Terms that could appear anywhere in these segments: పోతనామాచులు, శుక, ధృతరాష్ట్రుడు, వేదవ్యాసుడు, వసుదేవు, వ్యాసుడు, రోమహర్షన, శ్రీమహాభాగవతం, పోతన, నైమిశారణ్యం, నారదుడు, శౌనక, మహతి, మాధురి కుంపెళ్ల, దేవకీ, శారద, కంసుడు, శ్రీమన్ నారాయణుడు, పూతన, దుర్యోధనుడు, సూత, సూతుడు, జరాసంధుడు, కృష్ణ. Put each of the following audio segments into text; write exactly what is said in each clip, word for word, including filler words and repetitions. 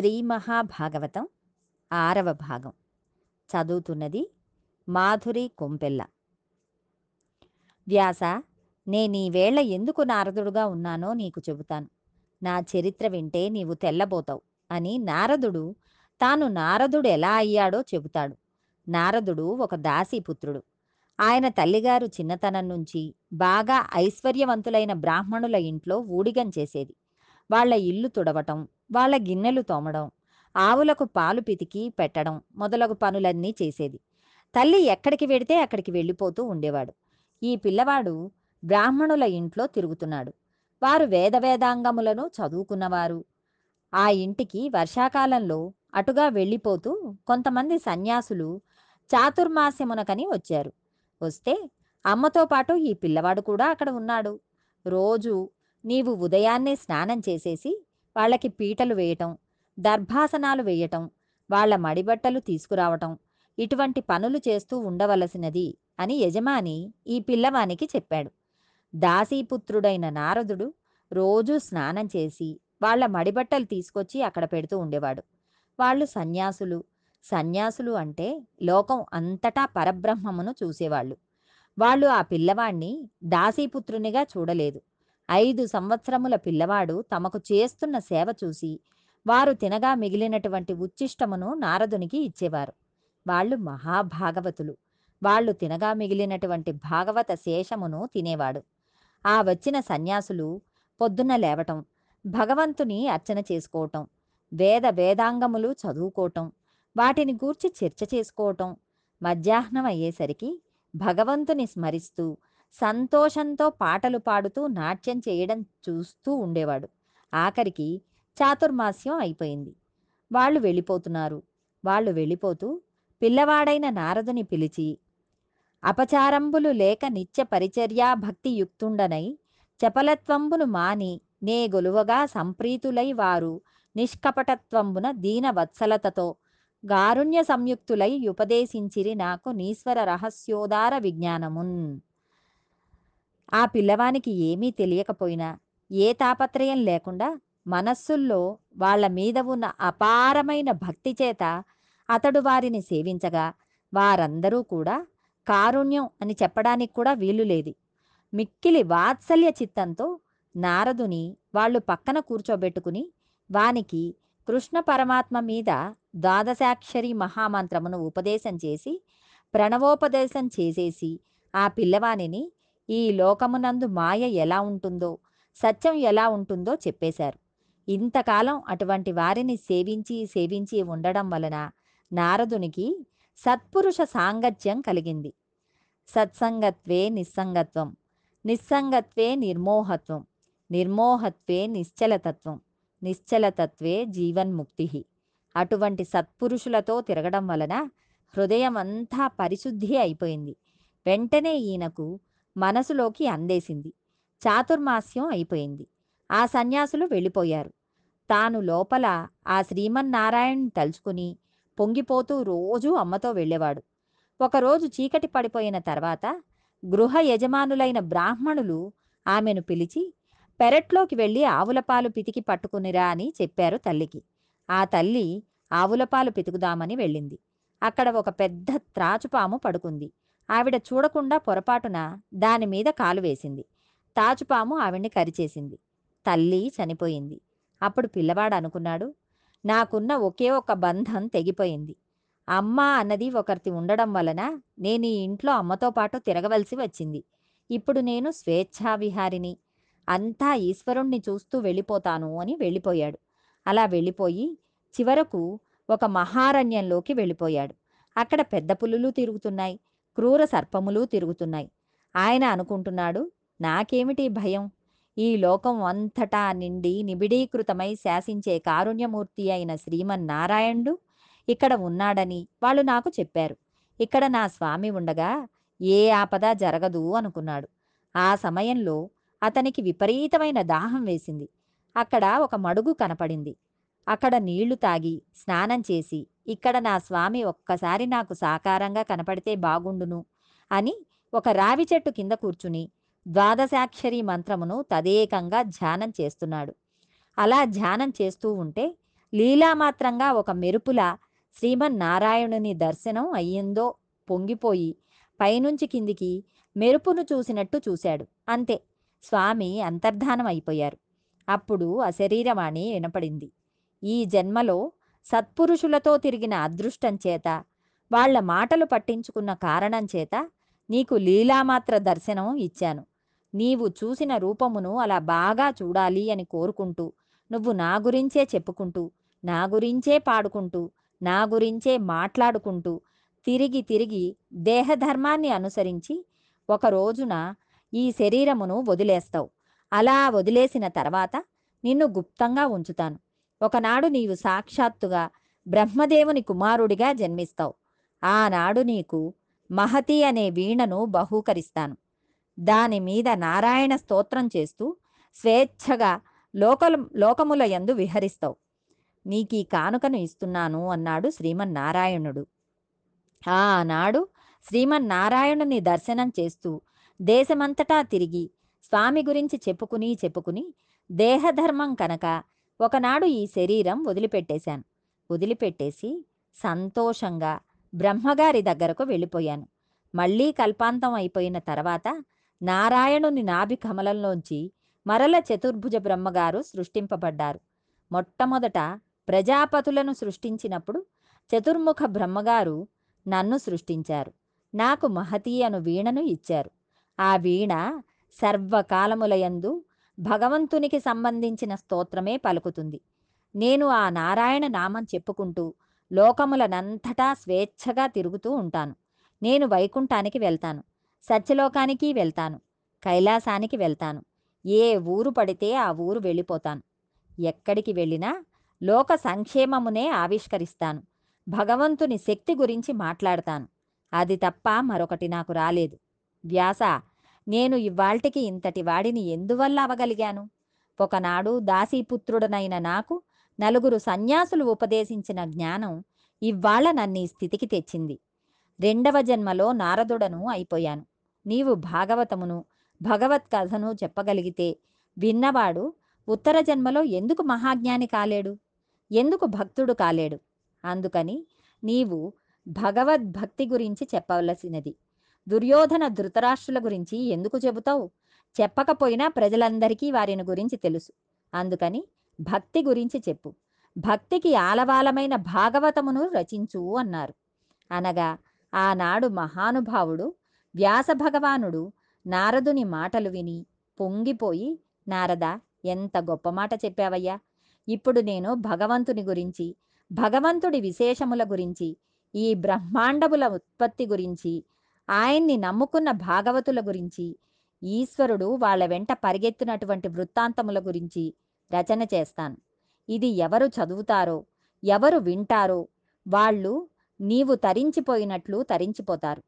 శ్రీమహాభాగవతం ఆరవ భాగం. చదువుతున్నది మాధురి కుంపెళ్ల. వ్యాస, నేనీవేళ ఎందుకు నారదుడుగా ఉన్నానో నీకు చెబుతాను. నా చరిత్ర వింటే నీవు తెల్లబోతావు అని నారదుడు తాను నారదుడు ఎలా అయ్యాడో చెబుతాడు. నారదుడు ఒక దాసీపుత్రుడు. ఆయన తల్లిగారు చిన్నతనం నుంచి బాగా ఐశ్వర్యవంతులైన బ్రాహ్మణుల ఇంట్లో ఊడిగం చేసేది. వాళ్ల ఇల్లు తుడవటం, వాళ్ళ గిన్నెలు తోమడం, ఆవులకు పాలు పితికి పెట్టడం మొదలగు పనులన్నీ చేసేది. తల్లి ఎక్కడికి వెడితే అక్కడికి వెళ్ళిపోతూ ఉండేవాడు. ఈ పిల్లవాడు బ్రాహ్మణుల ఇంట్లో తిరుగుతున్నాడు. వారు వేదవేదాంగములను చదువుకున్నవారు. ఆ ఇంటికి వర్షాకాలంలో అటుగా వెళ్ళిపోతూ కొంతమంది సన్యాసులు చాతుర్మాస్యమునకని వచ్చారు. వస్తే అమ్మతో పాటు ఈ పిల్లవాడు కూడా అక్కడ ఉన్నాడు. రోజు నీవు ఉదయాన్నే స్నానం చేసేసి వాళ్ళకి పీటలు వేయటం, దర్భాసనాలు వేయటం, వాళ్ల మడిబట్టలు తీసుకురావటం, ఇటువంటి పనులు చేస్తూ ఉండవలసినది అని యజమాని ఈ పిల్లవానికి చెప్పాడు. దాసీపుత్రుడైన నారదుడు రోజూ స్నానం చేసి వాళ్ల మడిబట్టలు తీసుకొచ్చి అక్కడ పెడుతూ ఉండేవాడు. వాళ్ళు సన్యాసులు. సన్యాసులు అంటే లోకం అంతటా పరబ్రహ్మమును చూసేవాళ్ళు. వాళ్ళు ఆ పిల్లవాణ్ణి దాసీపుత్రునిగా చూడలేదు. ఐదు సంవత్సరముల పిల్లవాడు తమకు చేస్తున్న సేవ చూసి వారు తినగా మిగిలినటువంటి ఉచ్చిష్టమును నారదునికి ఇచ్చేవారు. వాళ్ళు మహాభాగవతులు. వాళ్ళు తినగా మిగిలినటువంటి భాగవత శేషమును తినేవాడు. ఆ వచ్చిన సన్యాసులు పొద్దున్న లేవటం, భగవంతుని అర్చన చేసుకోవటం, వేద వేదాంగములు చదువుకోవటం, వాటిని గూర్చి చర్చ చేసుకోవటం, మధ్యాహ్నం అయ్యేసరికి భగవంతుని స్మరిస్తూ సంతోషంతో పాటలు పాడుతూ నాట్యం చేయడం చూస్తూ ఉండేవాడు. ఆఖరికి చాతుర్మాస్యం అయిపోయింది. వాళ్ళు వెళ్ళిపోతున్నారు. వాళ్ళు వెళ్ళిపోతూ పిల్లవాడైన నారదుని పిలిచి, అపచారంబులు లేక నిత్య పరిచర్యా భక్తి యుక్తుండనై చపలత్వంబును మాని నే గొలువగా సంప్రీతులై వారు నిష్కపటత్వంబున దీనవత్సలతతో గారుణ్య సంయుక్తులై ఉపదేశించిరి నాకు నీశ్వర రహస్యోదార విజ్ఞానమున్. ఆ పిల్లవానికి ఏమీ తెలియకపోయినా, ఏ తాపత్రయం లేకుండా మనస్సుల్లో వాళ్ల మీద ఉన్న అపారమైన భక్తి చేత అతడు వారిని సేవించగా వారందరూ కూడా కారుణ్యం అని చెప్పడానికి కూడా వీలు లేదు. మిక్కిలి వాత్సల్య చిత్తంతో నారదుని వాళ్ళు పక్కన కూర్చోబెట్టుకుని వానికి కృష్ణ పరమాత్మ మీద ద్వాదశాక్షరి మహామంత్రమును ఉపదేశం చేసి ప్రణవోపదేశం చేసేసి ఆ పిల్లవానిని ఈ లోకమునందు మాయ ఎలా ఉంటుందో, సత్యం ఎలా ఉంటుందో చెప్పేశారు. ఇంతకాలం అటువంటి వారిని సేవించి సేవించి ఉండడం వలన నారదునికి సత్పురుష సాంగత్యం కలిగింది. సత్సంగత్వే నిస్సంగత్వం, నిస్సంగత్వే నిర్మోహత్వం, నిర్మోహత్వే నిశ్చలతత్వం, నిశ్చలతత్వే జీవన్ముక్తి. అటువంటి సత్పురుషులతో తిరగడం వలన హృదయం అంతా పరిశుద్ధి అయిపోయింది. వెంటనే ఈయనకు మనసులోకి అందేసింది. చాతుర్మాస్యం అయిపోయింది. ఆ సన్యాసులు వెళ్ళిపోయారు. తాను లోపల ఆ శ్రీమన్ నారాయణుని తలుచుకుని పొంగిపోతూ రోజూ అమ్మతో వెళ్ళేవాడు. ఒకరోజు చీకటి పడిపోయిన తర్వాత గృహ యజమానులైన బ్రాహ్మణులు ఆమెను పిలిచి పెరట్లోకి వెళ్ళి ఆవులపాలు పితికి పట్టుకునిరా అని చెప్పారు తల్లికి. ఆ తల్లి ఆవులపాలు పితుకుదామని వెళ్ళింది. అక్కడ ఒక పెద్ద త్రాచుపాము పడుకుంది. ఆవిడ చూడకుండా పొరపాటున దానిమీద కాలు వేసింది. తాచుపాము ఆవిడ్ని కరిచేసింది. తల్లి చనిపోయింది. అప్పుడు పిల్లవాడు అనుకున్నాడు, నాకున్న ఒకే ఒక బంధం తెగిపోయింది. అమ్మ అన్నది ఒకరిది ఉండడం వలన నేను ఈ ఇంట్లో అమ్మతో పాటు తిరగవలసి వచ్చింది. ఇప్పుడు నేను స్వేచ్ఛావిహారిని, అంతా ఈశ్వరుణ్ణి చూస్తూ వెళ్ళిపోతాను అని వెళ్ళిపోయాడు. అలా వెళ్ళిపోయి చివరకు ఒక మహారణ్యంలోకి వెళ్ళిపోయాడు. అక్కడ పెద్ద పులులు తిరుగుతున్నాయి, క్రూర సర్పములు తిరుగుతున్నాయి. ఆయన అనుకుంటున్నాడు, నాకేమిటి భయం? ఈ లోకం అంతటా నిండి నిబిడీకృతమై శాసించే కారుణ్యమూర్తి అయిన శ్రీమన్నారాయణుడు ఇక్కడ ఉన్నాడని వాళ్ళు నాకు చెప్పారు. ఇక్కడ నా స్వామి ఉండగా ఏ ఆపద జరగదు అనుకున్నాడు. ఆ సమయంలో అతనికి విపరీతమైన దాహం వేసింది. అక్కడ ఒక మడుగు కనపడింది. అక్కడ నీళ్లు తాగి స్నానం చేసి, ఇక్కడ నా స్వామి ఒక్కసారి నాకు సాకారంగా కనపడితే బాగుండును అని ఒక రావి చెట్టు కింద కూర్చుని ద్వాదశాక్షరి మంత్రమును తదేకంగా ధ్యానం చేస్తున్నాడు. అలా ధ్యానం చేస్తూ ఉంటే లీలామాత్రంగా ఒక మెరుపులా శ్రీమన్నారాయణుని దర్శనం అయ్యిందో పొంగిపోయి పైనుంచి కిందికి మెరుపును చూసినట్టు చూశాడు. అంతే, స్వామి అంతర్ధానం అయిపోయారు. అప్పుడు అశరీరవాణి వినపడింది. ఈ జన్మలో సత్పురుషులతో తిరిగిన అదృష్టం చేత, వాళ్ల మాటలు పట్టించుకున్న కారణం చేత నీకు లీలామాత్ర దర్శనం ఇచ్చాను. నీవు చూసిన రూపమును అలా బాగా చూడాలి అని కోరుకుంటూ, నువ్వు నా గురించే చెప్పుకుంటూ, నా గురించే పాడుకుంటూ, నా గురించే మాట్లాడుకుంటూ తిరిగి తిరిగి దేహధర్మాన్ని అనుసరించి ఒకరోజున ఈ శరీరమును వదిలేస్తావు. అలా వదిలేసిన తర్వాత నిన్ను గుప్తంగా ఉంచుతాను. ఒకనాడు నీవు సాక్షాత్తుగా బ్రహ్మదేవుని కుమారుడిగా జన్మిస్తావు. ఆనాడు నీకు మహతి అనే వీణను బహూకరిస్తాను. దానిమీద నారాయణ స్తోత్రం చేస్తూ స్వేచ్ఛగా లోకల లోకముల యందు విహరిస్తావు. నీకీ కానుకను ఇస్తున్నాను అన్నాడు శ్రీమన్నారాయణుడు. ఆనాడు శ్రీమన్నారాయణుని దర్శనం చేస్తూ దేశమంతటా తిరిగి స్వామి గురించి చెప్పుకుని చెప్పుకుని దేహధర్మం కనుక ఒకనాడు ఈ శరీరం వదిలిపెట్టేశాను. వదిలిపెట్టేసి సంతోషంగా బ్రహ్మగారి దగ్గరకు వెళ్ళిపోయాను. మళ్లీ కల్పాంతం అయిపోయిన తర్వాత నారాయణుని నాభి కమలంలోంచి మరల చతుర్భుజ బ్రహ్మగారు సృష్టింపబడ్డారు. మొట్టమొదట ప్రజాపతులను సృష్టించినప్పుడు చతుర్ముఖ బ్రహ్మగారు నన్ను సృష్టించారు. నాకు మహతి అను వీణను ఇచ్చారు. ఆ వీణ సర్వకాలములయందు భగవంతునికి సంబంధించిన స్తోత్రమే పలుకుతుంది. నేను ఆ నారాయణ నామం చెప్పుకుంటూ లోకములనంతటా స్వేచ్ఛగా తిరుగుతూ ఉంటాను. నేను వైకుంఠానికి వెళ్తాను, సత్యలోకానికి వెళ్తాను, కైలాసానికి వెళ్తాను. ఏ ఊరు పడితే ఆ ఊరు వెళ్ళిపోతాను. ఎక్కడికి వెళ్ళినా లోక సంక్షేమమునే ఆవిష్కరిస్తాను. భగవంతుని శక్తి గురించి మాట్లాడతాను. అది తప్ప మరొకటి నాకు రాలేదు. వ్యాస, నేను ఇవాళ్టికి ఇంతటి వాడిని ఎందువల్ల అవగలిగాను? ఒకనాడు దాసీపుత్రుడనైన నాకు నలుగురు సన్యాసులు ఉపదేశించిన జ్ఞానం ఇవాళ నన్ను ఈ స్థితికి తెచ్చింది. రెండవ జన్మలో నారదుడను అయిపోయాను. నీవు భాగవతమును భగవత్కథను చెప్పగలిగితే విన్నవాడు ఉత్తర జన్మలో ఎందుకు మహాజ్ఞాని కాలేడు? ఎందుకు భక్తుడు కాలేడు? అందుకని నీవు భగవద్భక్తి గురించి చెప్పవలసినది. దుర్యోధన ధృతరాష్ట్రుల గురించి ఎందుకు చెబుతావు? చెప్పకపోయినా ప్రజలందరికీ వారిని గురించి తెలుసు. అందుకని భక్తి గురించి చెప్పు. భక్తికి ఆలవాలమైన భాగవతమును రచించు అన్నారు. అనగా ఆనాడు మహానుభావుడు వ్యాస భగవానుడు నారదుని మాటలు విని పొంగిపోయి, నారద, ఎంత గొప్ప మాట చెప్పావయ్యా! ఇప్పుడు నేను భగవంతుని గురించి, భగవంతుడి విశేషముల గురించి, ఈ బ్రహ్మాండముల ఉత్పత్తి గురించి, ఆయన్ని నమ్ముకున్న భాగవతుల గురించి, ఈశ్వరుడు వాళ్ళ వెంట పరిగెత్తినటువంటి వృత్తాంతముల గురించి రచన చేస్తాను. ఇది ఎవరు చదువుతారో, ఎవరు వింటారో వాళ్ళు నీవు తరించిపోయినట్లు తరించిపోతారు.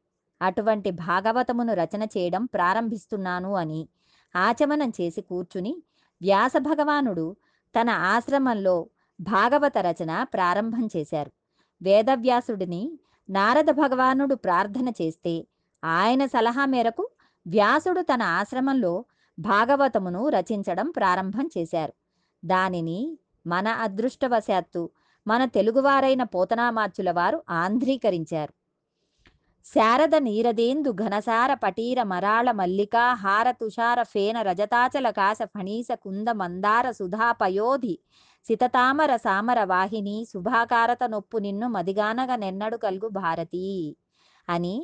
అటువంటి భాగవతమును రచన చేయడం ప్రారంభిస్తున్నాను అని ఆచమనం చేసి కూర్చుని వ్యాస భగవానుడు తన ఆశ్రమంలో భాగవత రచన ప్రారంభం చేశారు. వేదవ్యాసుడిని నారద భగవానుడు ప్రార్థన చేస్తే ఆయన సలహా మేరకు వ్యాసుడు తన ఆశ్రమంలో భాగవతమును రచించడం ప్రారంభం చేశారు. దానిని మన అదృష్టవశాత్తు మన తెలుగువారైన పోతనామాచుల వారు ఆంధ్రీకరించారు. శారద నీరదేందు ఘనసార పటీర మరాళ మల్లికా హార తుషార ఫేన రజతాచల కాశ ఫణీస కుంద మందార సుధా పయోధి సితతామర సామర వాహిని శుభాకారత నొప్పు నిన్ను మదిగానగా నెన్నడు కలుగు భారతీ అని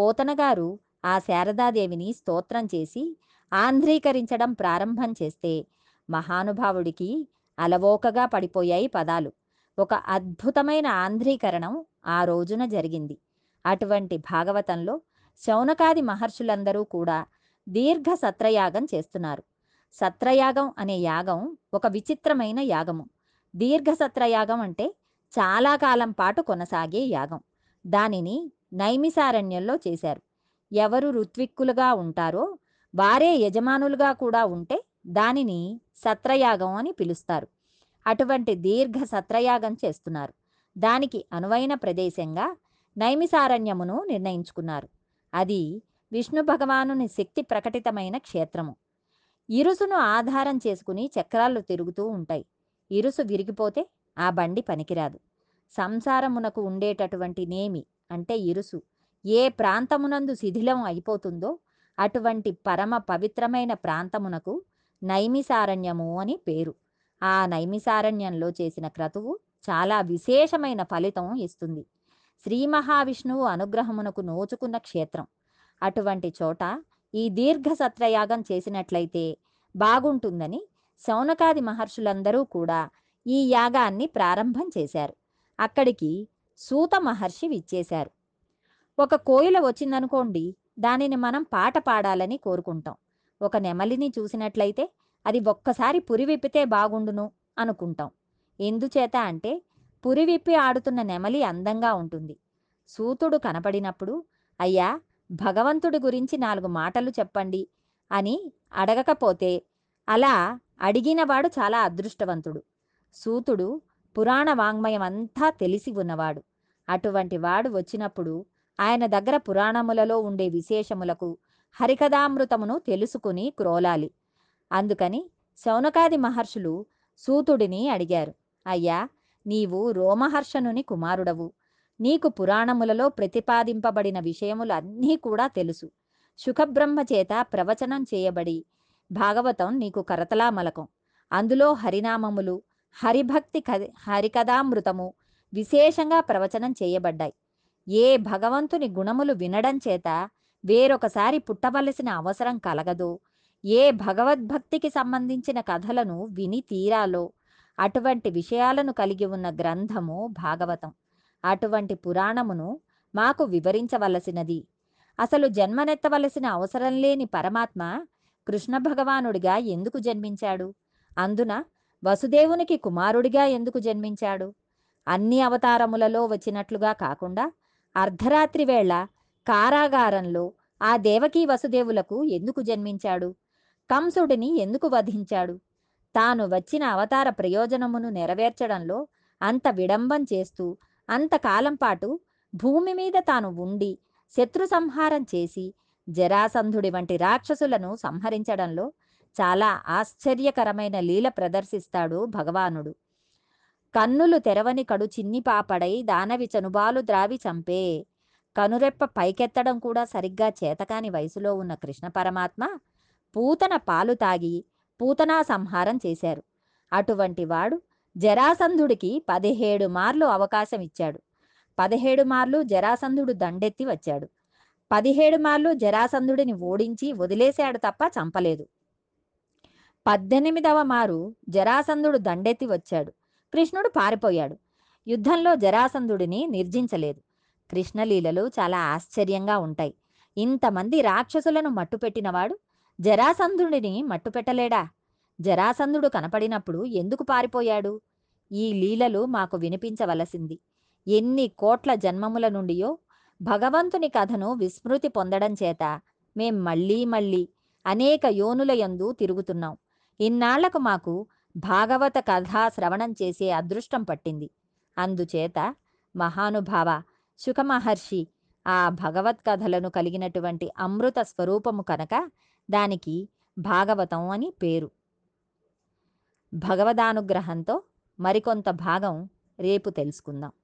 పోతనగారు ఆ శారదాదేవిని స్తోత్రం చేసి ఆంధ్రీకరించడం ప్రారంభం చేస్తే మహానుభావుడికి అలవోకగా పడిపోయాయి పదాలు. ఒక అద్భుతమైన ఆంధ్రీకరణం ఆ రోజున జరిగింది. అటువంటి భాగవతంలో శౌనకాది మహర్షులందరూ కూడా దీర్ఘ సత్రయాగం చేస్తున్నారు. సత్రయాగం అనే యాగం ఒక విచిత్రమైన యాగము. దీర్ఘ సత్రయాగం అంటే చాలా కాలం పాటు కొనసాగే యాగం. దానిని నైమిశారణ్యంలో చేశారు. ఎవరు ఋత్విక్కులుగా ఉంటారో వారే యజమానులుగా కూడా ఉంటే దానిని సత్రయాగం అని పిలుస్తారు. అటువంటి దీర్ఘ సత్రయాగం చేస్తున్నారు. దానికి అనువైన ప్రదేశంగా నైమిశారణ్యమును నిర్ణయించుకున్నారు. అది విష్ణు భగవానుని శక్తి ప్రకటితమైన క్షేత్రము. ఇరుసును ఆధారం చేసుకుని చక్రాలు తిరుగుతూ ఉంటాయి. ఇరుసు విరిగిపోతే ఆ బండి పనికిరాదు. సంసారమునకు ఉండేటటువంటి నేమి అంటే ఇరుసు ఏ ప్రాంతమునందు శిథిలం అయిపోతుందో అటువంటి పరమ పవిత్రమైన ప్రాంతమునకు నైమిశారణ్యము అని పేరు. ఆ నైమిశారణ్యంలో చేసిన క్రతువు చాలా విశేషమైన ఫలితం ఇస్తుంది. శ్రీ మహావిష్ణువు అనుగ్రహమునకు నోచుకున్న క్షేత్రం. అటువంటి చోట ఈ దీర్ఘ సత్రయాగం చేసినట్లయితే బాగుంటుందని శౌనకాది మహర్షులందరూ కూడా ఈ యాగాన్ని ప్రారంభం చేశారు. అక్కడికి సూత మహర్షి విచ్చేశారు. ఒక కోయిల వచ్చిందనుకోండి, దానిని మనం పాట పాడాలని కోరుకుంటాం. ఒక నెమలిని చూసినట్లయితే అది ఒక్కసారి పురివిప్పితే బాగుండును అనుకుంటాం. ఎందుచేత అంటే పురివిప్పి ఆడుతున్న నెమలి అందంగా ఉంటుంది. సూతుడు కనపడినప్పుడు, అయ్యా భగవంతుడి గురించి నాలుగు మాటలు చెప్పండి అని అడగకపోతే అలా అడిగినవాడు చాలా అదృష్టవంతుడు. సూతుడు పురాణ వాంగ్మయం అంతా తెలిసి ఉన్నవాడు. అటువంటి వాడు వచ్చినప్పుడు ఆయన దగ్గర పురాణములలో ఉండే విశేషములకు హరికథామృతమును తెలుసుకుని క్రోలాలి. అందుకని శౌనకాది మహర్షులు సూతుడిని అడిగారు, అయ్యా నీవు రోమహర్షనుని కుమారుడవు, నీకు పురాణములలో ప్రతిపాదింపబడిన విషయములు అన్నీ కూడా తెలుసు. శుకబ్రహ్మ చేత ప్రవచనం చేయబడి భాగవతం నీకు కరతలామలకం. అందులో హరినామములు, హరిభక్తి హరికథామృతము విశేషంగా ప్రవచనం చేయబడ్డాయి. ఏ భగవంతుని గుణములు వినడం చేత వేరొకసారి పుట్టవలసిన అవసరం కలగదో, ఏ భగవద్భక్తికి సంబంధించిన కథలను విని తీరాలో అటువంటి విషయాలను కలిగి ఉన్న గ్రంథము భాగవతం. అటువంటి పురాణమును మాకు వివరించవలసినది. అసలు జన్మనెత్తవలసిన అవసరం లేని పరమాత్మ కృష్ణ భగవానుడిగా ఎందుకు జన్మించాడు? అందున వసుదేవునికి కుమారుడిగా ఎందుకు జన్మించాడు? అన్ని అవతారములలో వచ్చినట్లుగా కాకుండా అర్ధరాత్రి వేళ కారాగారంలో ఆ దేవకీ వసుదేవులకు ఎందుకు జన్మించాడు? కంసుడిని ఎందుకు వధించాడు? తాను వచ్చిన అవతార ప్రయోజనమును నెరవేర్చడంలో అంత విడంబం చేస్తూ అంతకాలం పాటు భూమి మీద తాను ఉండి శత్రు సంహారం చేసి జరాసంధుడి వంటి రాక్షసులను సంహరించడంలో చాలా ఆశ్చర్యకరమైన లీల ప్రదర్శిస్తాడు భగవానుడు. కన్నులు తెరవని కడు చిన్ని పాపడై దానవి చనుబాలు ద్రావి చంపే. కనురెప్ప పైకెత్తడం కూడా సరిగ్గా చేతకాని వయసులో ఉన్న కృష్ణ పరమాత్మ పూతన పాలు తాగి పూతనా సంహారం చేశారు. అటువంటి వాడు జరాసంధుడికి పదిహేడు మార్లు అవకాశం ఇచ్చాడు. పదిహేడు మార్లు జరాసంధుడు దండెత్తి వచ్చాడు. పదిహేడు మార్లు జరాసంధుడిని ఓడించి వదిలేశాడు తప్ప చంపలేదు. పద్దెనిమిదవ మారు జరాసంధుడు దండెత్తి వచ్చాడు. కృష్ణుడు పారిపోయాడు. యుద్ధంలో జరాసంధుడిని నిర్జించలేదు. కృష్ణలీలలు చాలా ఆశ్చర్యంగా ఉంటాయి. ఇంతమంది రాక్షసులను మట్టుపెట్టినవాడు జరాసంధుడిని మట్టుపెట్టలేడా? జరాసంధుడు కనపడినప్పుడు ఎందుకు పారిపోయాడు? ఈ లీలలు మాకు వినిపించవలసింది. ఎన్ని కోట్ల జన్మముల నుండియో భగవంతుని కథను విస్మృతి పొందడం చేత మేం మళ్ళీ మళ్ళీ అనేక యోనుల యందు తిరుగుతున్నాం. ఇన్నాళ్లకు మాకు భాగవత కథా శ్రవణం చేసే అదృష్టం పట్టింది. అందుచేత మహానుభావ శుకమహర్షి ఆ భగవత్ కథలను కలిగినటువంటి అమృత స్వరూపము కనుక దానికి భాగవతం అని పేరు. భగవదానుగ్రహంతో మరికొంత భాగం రేపు తెలుసుకుందాం.